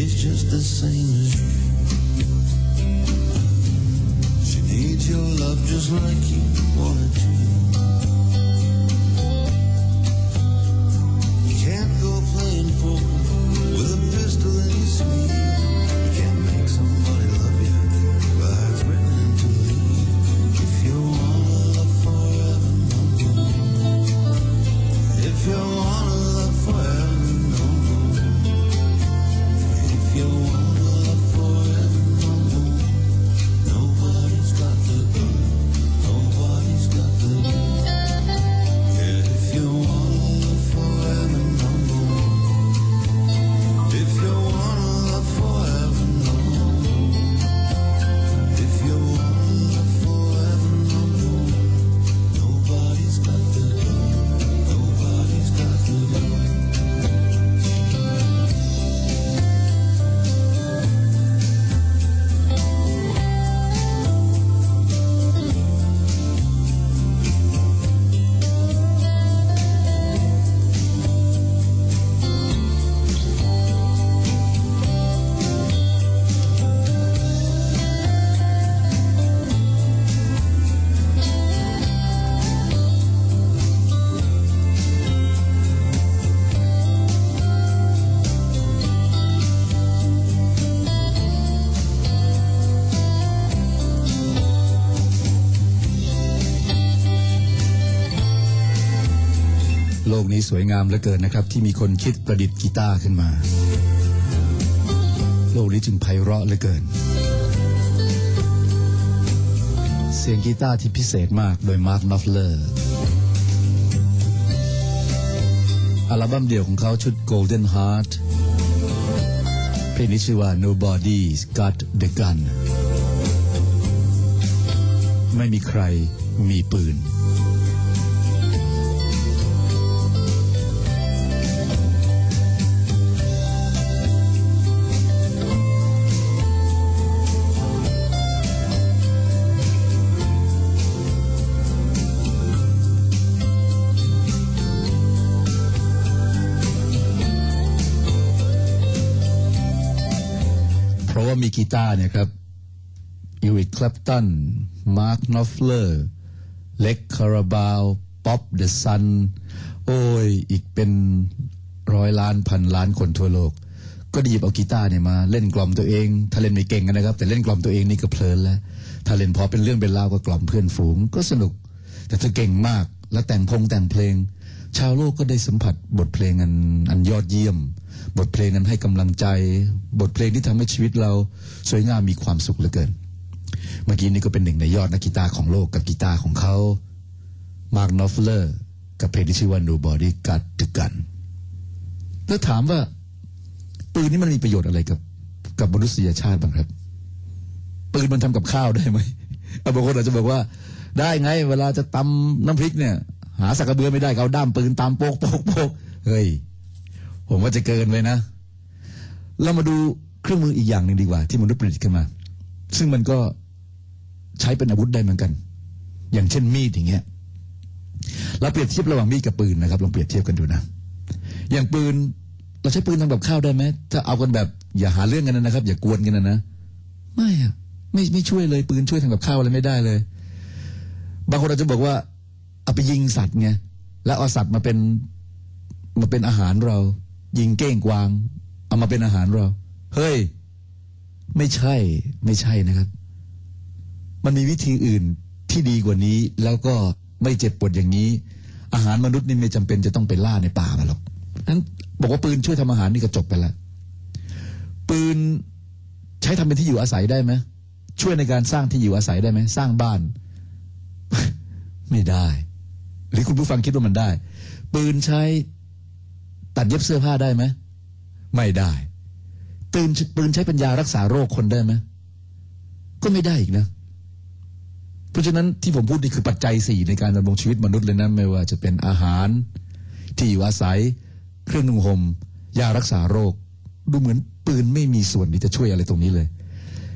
She's just the same as you. She needs your love just like you want it to. You can't go playing poker with a pistol in your sleeve. You can't make somebody love you by threatening to leave. If you wanna love forever, no more. If you wanna love forever.สวยงามเหลือเกินนะครับที่มีคนคิดประดิษฐ์กีตาร์ขึ้นมาโลกนี้จึงไพเราะเหลือเกินเสียงกีตาร์ที่พิเศษมากโดยมาร์ค นอฟเลอร์อัลบั้มเดี่ยวของเขาชุด Golden Heart เพลงนี้ชื่อว่า Nobody's Got the Gun ไม่มีใครมีปืนมีกีตาร์เนี่ยครับอีริค แคลปตันมาร์คนอฟเลอร์เล็กคาราบาวป๊อปเดอะซันโอ้ยอีกเป็นร้อยล้านพันล้านคนทั่วโลกก็ได้หยิบเอากีตาร์เนี่ยมาเล่นกล่อมตัวเองถ้าเล่นไม่เก่งกันนะครับแต่เล่นกล่อมตัวเองนี่ก็เพลินแล้วถ้าเล่นพอเป็นเรื่องเป็นราวก็กล่อมเพื่อนฝูงก็สนุกแต่เธอเก่งมากและแต่งเพลงชาวโลกก็ได้สัมผัสบทเพลงอันยอดเยี่ยมบทเพลงนั้นให้กำลังใจบทเพลงที่ทำให้ชีวิตเราสวยงามมีความสุขเหลือเกินเมื่อกี้นี้ก็เป็นหนึ่งในยอดนักกีตาร์ของโลกกับกีตาร์ของเขามาร์คนอฟเลอร์กับเพลงที่ชื่อว่า Nobody Got the Gun แล้วถามว่าปืนนี้มันมีประโยชน์อะไรกับมนุษยชาติบ้างครับปืนมันทำกับข้าวได้ไหมบางคนอาจจะบอกว่าได้ไงเวลาจะตำน้ำพริกเนี่ยหาสักกระเบือไม่ได้เอาด้ามปืนตามโป๊กเฮ้ยผมว่าจะเกินไปนะเรามาดูเครื่องมืออีกอย่างหนึ่งดีกว่าที่มนุษย์ประดิษฐ์ขึ้นมาซึ่งมันก็ใช้เป็นอาวุธได้เหมือนกันอย่างเช่นมีดอย่างเงี้ยเราเปรียบเทียบระหว่างมีดกับปืนนะครับลองเปรียบเทียบกันดูนะอย่างปืนเราใช้ปืนทำกับข้าวได้ไหมถ้าเอากันแบบอย่าหาเรื่องกันนะครับอย่ากวนกันนะไม่ช่วยเลยปืนช่วยทำกับข้าวอะไรไม่ได้เลยบางคนเราจะบอกว่าเอาไปยิงสัตว์ไงแล้วเอาสัตว์มาเป็นอาหารเรายิงเก้งกวางเอามาเป็นอาหารเราเฮ้ยไม่ใช่นะครับมันมีวิธีอื่นที่ดีกว่านี้แล้วก็ไม่เจ็บปวดอย่างนี้อาหารมนุษย์นี่ไม่จำเป็นจะต้องไปล่าในป่ามาหรอกนั้นบอกว่าปืนช่วยทำอาหารนี่ก็จบไปแล้วปืนใช้ทำเป็นที่อยู่อาศัยได้ไหมช่วยในการสร้างที่อยู่อาศัยได้ไหมสร้างบ้านไม่ได้หรือคุณผู้ฟังคิดว่ามันได้ปืนใช้ตัดเย็บเสื้อผ้าได้ไหมไม่ได้ปืนใช้ปัญญารักษาโรคคนได้ไหมก็ไม่ได้อีกนะเพราะฉะนั้นที่ผมพูดนี่คือปัจจัยสี่ในการดำรงชีวิตมนุษย์เลยนะไม่ว่าจะเป็นอาหารที่อยู่อาศัยเครื่องนุ่งห่มยารักษาโรคดูเหมือนปืนไม่มีส่วนที่จะช่วยอะไรตรงนี้เลย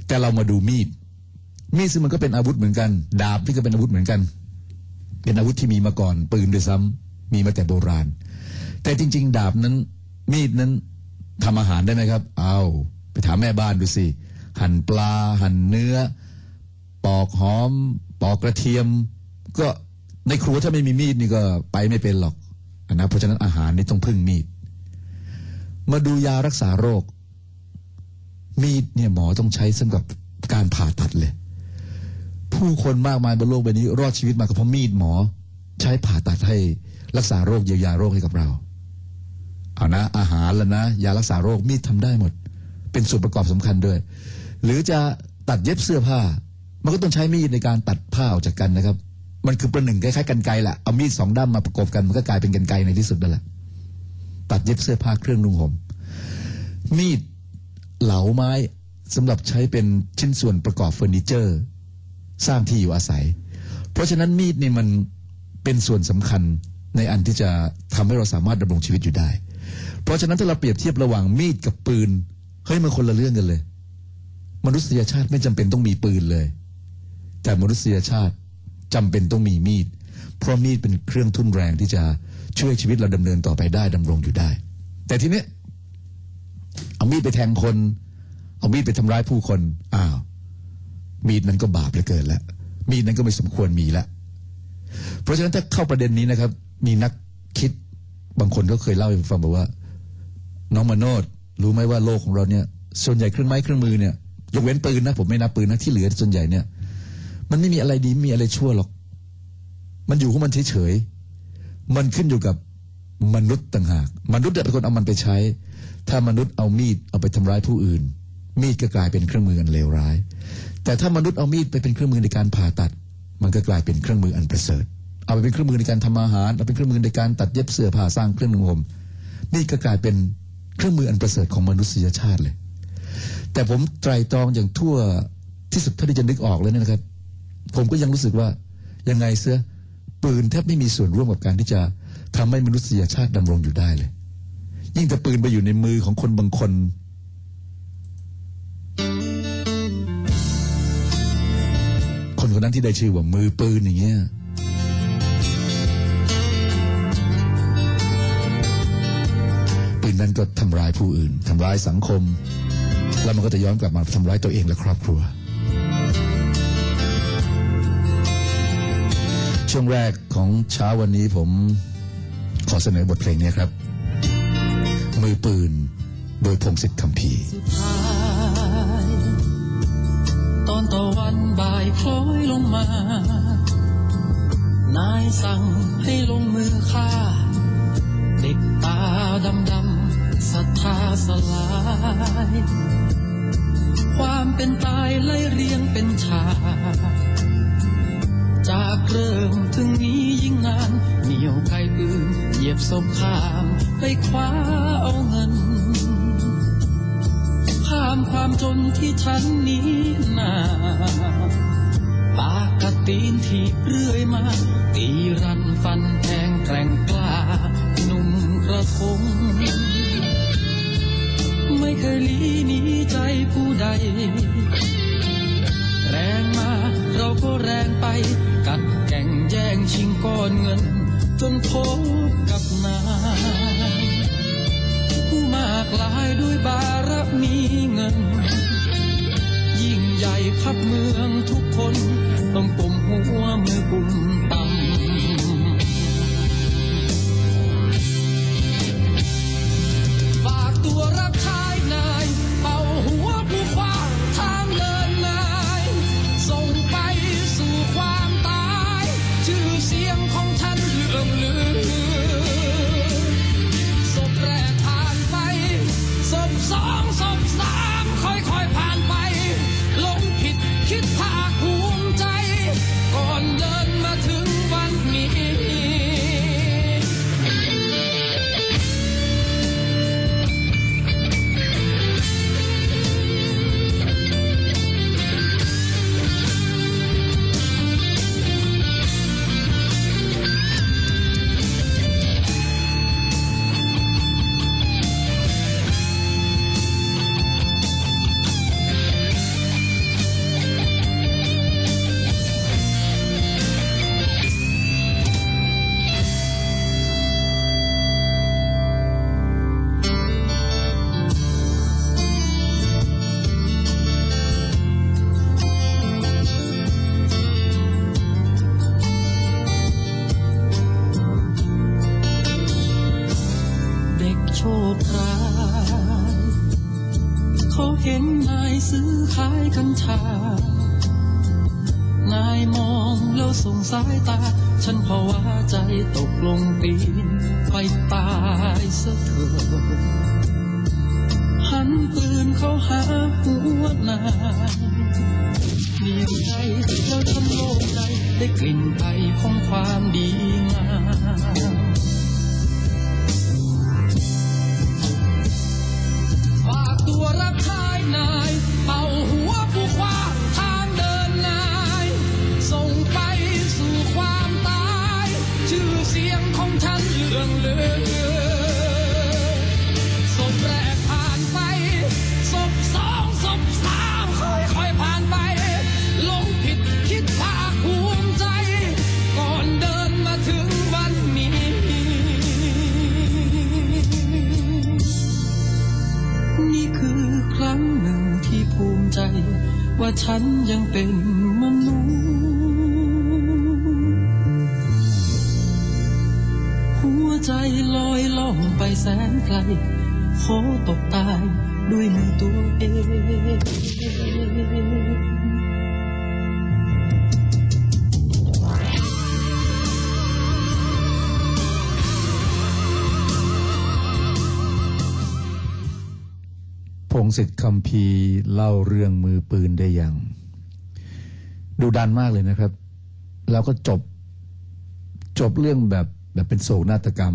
แต่เรามาดูมีดซึ่งมันก็เป็นอาวุธเหมือนกันดาบที่ก็เป็นอาวุธเหมือนกันเป็นอาวุธที่มีมาก่อนปืนด้วยซ้ำมีมาแต่โบราณแต่จริงๆดาบนั้นมีดนั้น ทำอาหารได้ไหมครับเอาไปถามแม่บ้านดูสิหั่นปลาหั่นเนื้อปอกหอมปอกกระเทียมก็ในครัวถ้าไม่มีมีดนี่ก็ไปไม่เป็นหรอกนะเพราะฉะนั้นอาหารนี่ต้องพึ่งมีดมาดูยารักษาโรคมีดเนี่ยหมอต้องใช้สำหรับการผ่าตัดเลยผู้คนมากมายบนโลกใบนี้รอดชีวิตมาก็เพราะมีดหมอใช้ผ่าตัดให้รักษาโรคเยียวยาโรคให้กับเราเอานะอาหารแล้วนะยารักษาโรคมีดทำได้หมดเป็นส่วนประกอบสำคัญด้วยหรือจะตัดเย็บเสื้อผ้ามันก็ต้องใช้มีดในการตัดผ้าออกจากกันนะครับมันคือประหนึ่งคล้ายๆกรรไกรแหละเอามีดสองด้ามมาประกบกันมันก็กลายเป็นกรรไกรในที่สุดนั่นแหละตัดเย็บเสื้อผ้าเครื่องนุ่งห่มมีดเหลาไม้สำหรับใช้เป็นชิ้นส่วนประกอบเฟอร์นิเจอร์สร้างที่อยู่อาศัยเพราะฉะนั้นมีดนี่มันเป็นส่วนสำคัญในอันที่จะทำให้เราสามารถดำรงชีวิตอยู่ได้เพราะฉะนั้นถ้าเราเปรียบเทียบระหว่างมีดกับปืนเฮ้ยมันคนละเรื่องกันเลยมนุษยชาติไม่จำเป็นต้องมีปืนเลยแต่มนุษยชาติจำเป็นต้องมีมีดเพราะมีดเป็นเครื่องทุ่นแรงที่จะช่วยชีวิตเราดำเนินต่อไปได้ดำรงอยู่ได้แต่ทีนี้เอามีดไปแทงคนเอามีดไปทำร้ายผู้คนอ้าวมีดนั้นก็บาปเหลือเกินแล้วมีดนั้นก็ไม่สมควรมีแล้วเพราะฉะนั้นถ้าเข้าประเด็นนี้นะครับมีนักคิดบางคนก็เคยเล่าให้ฟังบอกว่าน้องมโนชรู้ไหมว่าโลกของเราเนี่ยส่วนใหญ่เครื่องไม้เครื่องมือเนี่ยยกเว้นปืนนะผมไม่นับปืนนะที่เหลือส่วนใหญ่เนี่ยมันไม่มีอะไรดีมีอะไรชั่วหรอกมันอยู่ของมันเฉยๆมันขึ้นอยู่กับมนุษย์ต่างหากมนุษย์เป็นคนเอามันไปใช้ถ้ามนุษย์เอามีดเอาไปทำร้ายผู้อื่นมีดก็กลายเป็นเครื่องมืออันเลวร้ายแต่ถ้ามนุษย์เอามีดไปเป็นเครื่องมือในการผ่าตัดมันก็กลายเป็นเครื่องมืออันประเสริฐเอาไปเป็นเครื่องมือในการทำอาหารเอาเป็นเครื่องมือในการตัดเย็บเสื้อผ้าสร้างเครื่องนุ่งห่มนี่ก็กลายเป็นเครื่องมืออันประเสริฐของมนุษยชาติเลยแต่ผมไตร่ตรองอย่างทั่วที่สุดเท่าที่จะนึกออกเลยนะครับผมก็ยังรู้สึกว่ายังไงเสียปืนแทบไม่มีส่วนร่วมกับการที่จะทำให้มนุษยชาติดำรงอยู่ได้เลยยิ่งถ้าปืนไปอยู่ในมือของคนบางคนคนคนนั้นที่ได้ชื่อว่ามือปืนอย่างเงี้ยปืนนั้นก็ทำร้ายผู้อื่นทำร้ายสังคมแล้วมันก็จะย้อนกลับมาทำร้ายตัวเองและครอบครัวช่วงแรกของเช้าวันนี้ผมขอเสนอบทเพลงนี้ครับมือปืนโดยพงษ์สิทธิ์คำพีตอนตะวันบ่ายคล้อยลงมานายสั่งให้ลงมือฆ่าติดตาดำๆศรัทธาสลายความเป็นตายไล่เรียงเป็นฉากจากเริ่มถึงนี้ยิ่งนานเหนียวไกลปืนเหยียบศพข้ามไปคว้าเอาเงินข้ามความจนที่ฉันนี้นาปากกระตีนที่เรื่อยมาตีรันฟันแทงแกร่งกล้าหนุ่มกระทงไม่เคยลี้หนีใจผู้ใดแรงมาเราก็แรงไปกัดแก่งแย่งชิงก้อนเงินจนพบกับนายผู้มากลายด้วยบารมีเงินยิ่งใหญ่ขับเมืองทุกคนต้องปมหัวมือกุมต่ำฝากตัวรับใช้นายเอาหัวผู้ขวางทางเดินนายส่งไปสู่ความตายชื่อเสียงของฉันเลื่อมลือ เขาเห็นนายซื้อขายกัญชานายมองแล้วส่งสายตาฉันภาวะใจตกลงปีนไปตายซะเถอะหันปืนเขาหาหัวนายมีใจแล้วทำโลกใจได้กลิ่นไอของความดีงามฝากตัวรับใช้นายเป่าหัวผู้คว้าทางเดินนายส่งไปสู่ความตายชื่อเสียงของฉันเลื่องเลือศพแรกผ่านไปศพสองศพสามค่อยๆผ่านไปลงผิดคิดภาคภูมิใจก่อนเดินมาถึงวันนี้นี่คือครั้งหนึ่งที่ภูมิใจว่าฉันยังเป็นมนุษย์หัวใจลอยล่องไปแสนไกลขอตกตายด้วยมือตัวเองพงศิษฐ์คำพีเล่าเรื่องมือปืนได้อย่างดูดันมากเลยนะครับแล้วก็จบเรื่องแบบเป็นโศกนาฏกรรม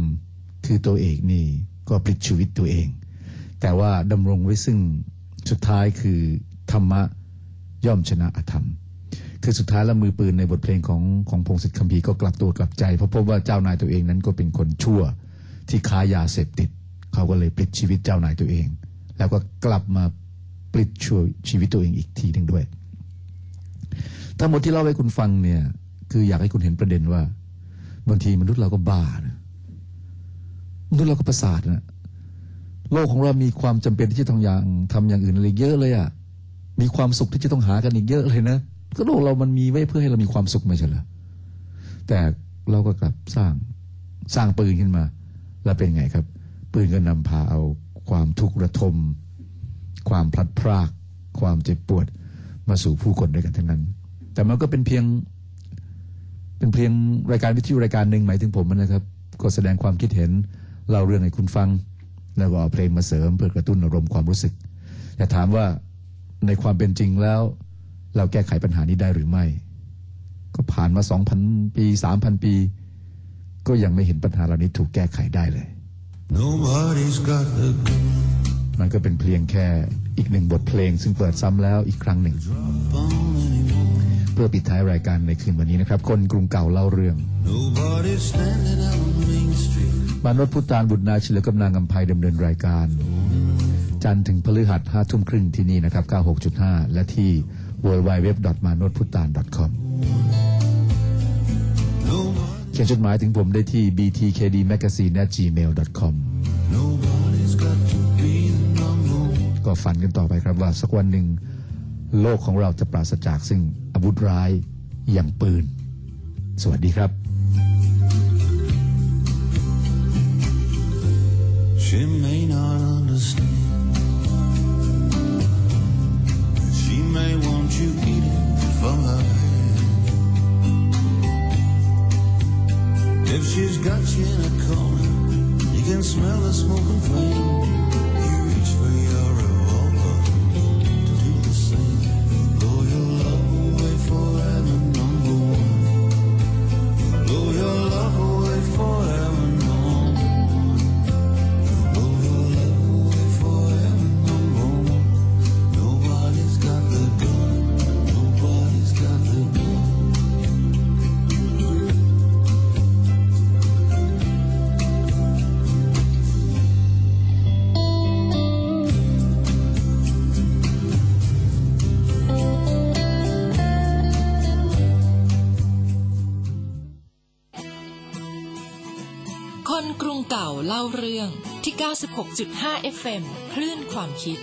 คือตัวเอกนี่ก็ปลิดชีวิตตัวเองแต่ว่าดำรงไว้ซึ่งสุดท้ายคือธรรมะย่อมชนะอธรรมคือสุดท้ายแล้วมือปืนในบทเพลงของพงศิษฐ์คำพีก็กลับตัวกลับใจเพราะพบว่าเจ้านายตัวเองนั้นก็เป็นคนชั่วที่ค้ายาเสพติดเขาก็เลยปลิดชีวิตเจ้านายตัวเองแล้วก็กลับมาปลิดชีวิตตัวเองอีกทีหนึ่งด้วยทั้งหมดที่เล่าให้คุณฟังเนี่ยคืออยากให้คุณเห็นประเด็นว่าบางทีมนุษย์เราก็บ้านะมนุษย์เราก็ประสาทนะโลกของเรามีความจำเป็นที่จะต้องทำอย่างอื่นอะไรเยอะเลยอ่ะมีความสุขที่จะต้องหากันอีกเยอะเลยนะก็โลกเรามันมีไว้เพื่อให้เรามีความสุขไม่ใช่เหรอแต่เราก็กลับสร้างปืนขึ้นมาแล้วเป็นไงครับปืนก็นำพาเอาความทุกข์ระทมความพลัดพรากความเจ็บปวดมาสู่ผู้คนด้วยกันทั้งนั้นแต่มันก็เป็นเพียงรายการวิทยุรายการหนึ่งหมายถึงผมนะครับก็แสดงความคิดเห็นเล่าเรื่องให้คุณฟังแล้วก็เอาเพลงมาเสริมเพื่อกระตุ้นอารมณ์ความรู้สึกแต่ถามว่าในความเป็นจริงแล้วเราแก้ไขปัญหานี้ได้หรือไม่ก็ผ่านมา 2,000 ปี 3,000 ปีก็ยังไม่เห็นปัญหาเหล่านี้ถูกแก้ไขได้เลยมันก็เป็นเพลงแค่อีกหนึ่งบทเพลงซึ่งเปิดซ้ำแล้วอีกครั้งหนึ่งเพื่อปิดท้ายรายการในคืนวันนี้นะครับคนกรุงเก่าเล่าเรื่องมานวดพุทธานบุตรนาชิลกับนางกำไพดำเนินรายการจันทร์ถึงพฤหัส 5 ทุ่มครึ่งที่นี่นะครับ 96.5 และที่ www.manodputtan.com เขียนจดหมายถึงผมได้ที่ btkdmagazine@gmail.com ก็ฝันกันต่อไปครับว่าสักวันหนึ่งโลกของเราจะปราศจากซึ่งอาวุธร้ายอย่างปืนสวัสดีครับ She may not understand She may want you eating from her If she's got you in a corner You can smell the smoke and flame You reach for your revolver To do the same Blow your love away forever number one Blow your love away foreverเก่าเล่าเรื่องที่ 96.5 FM คลื่นความคิด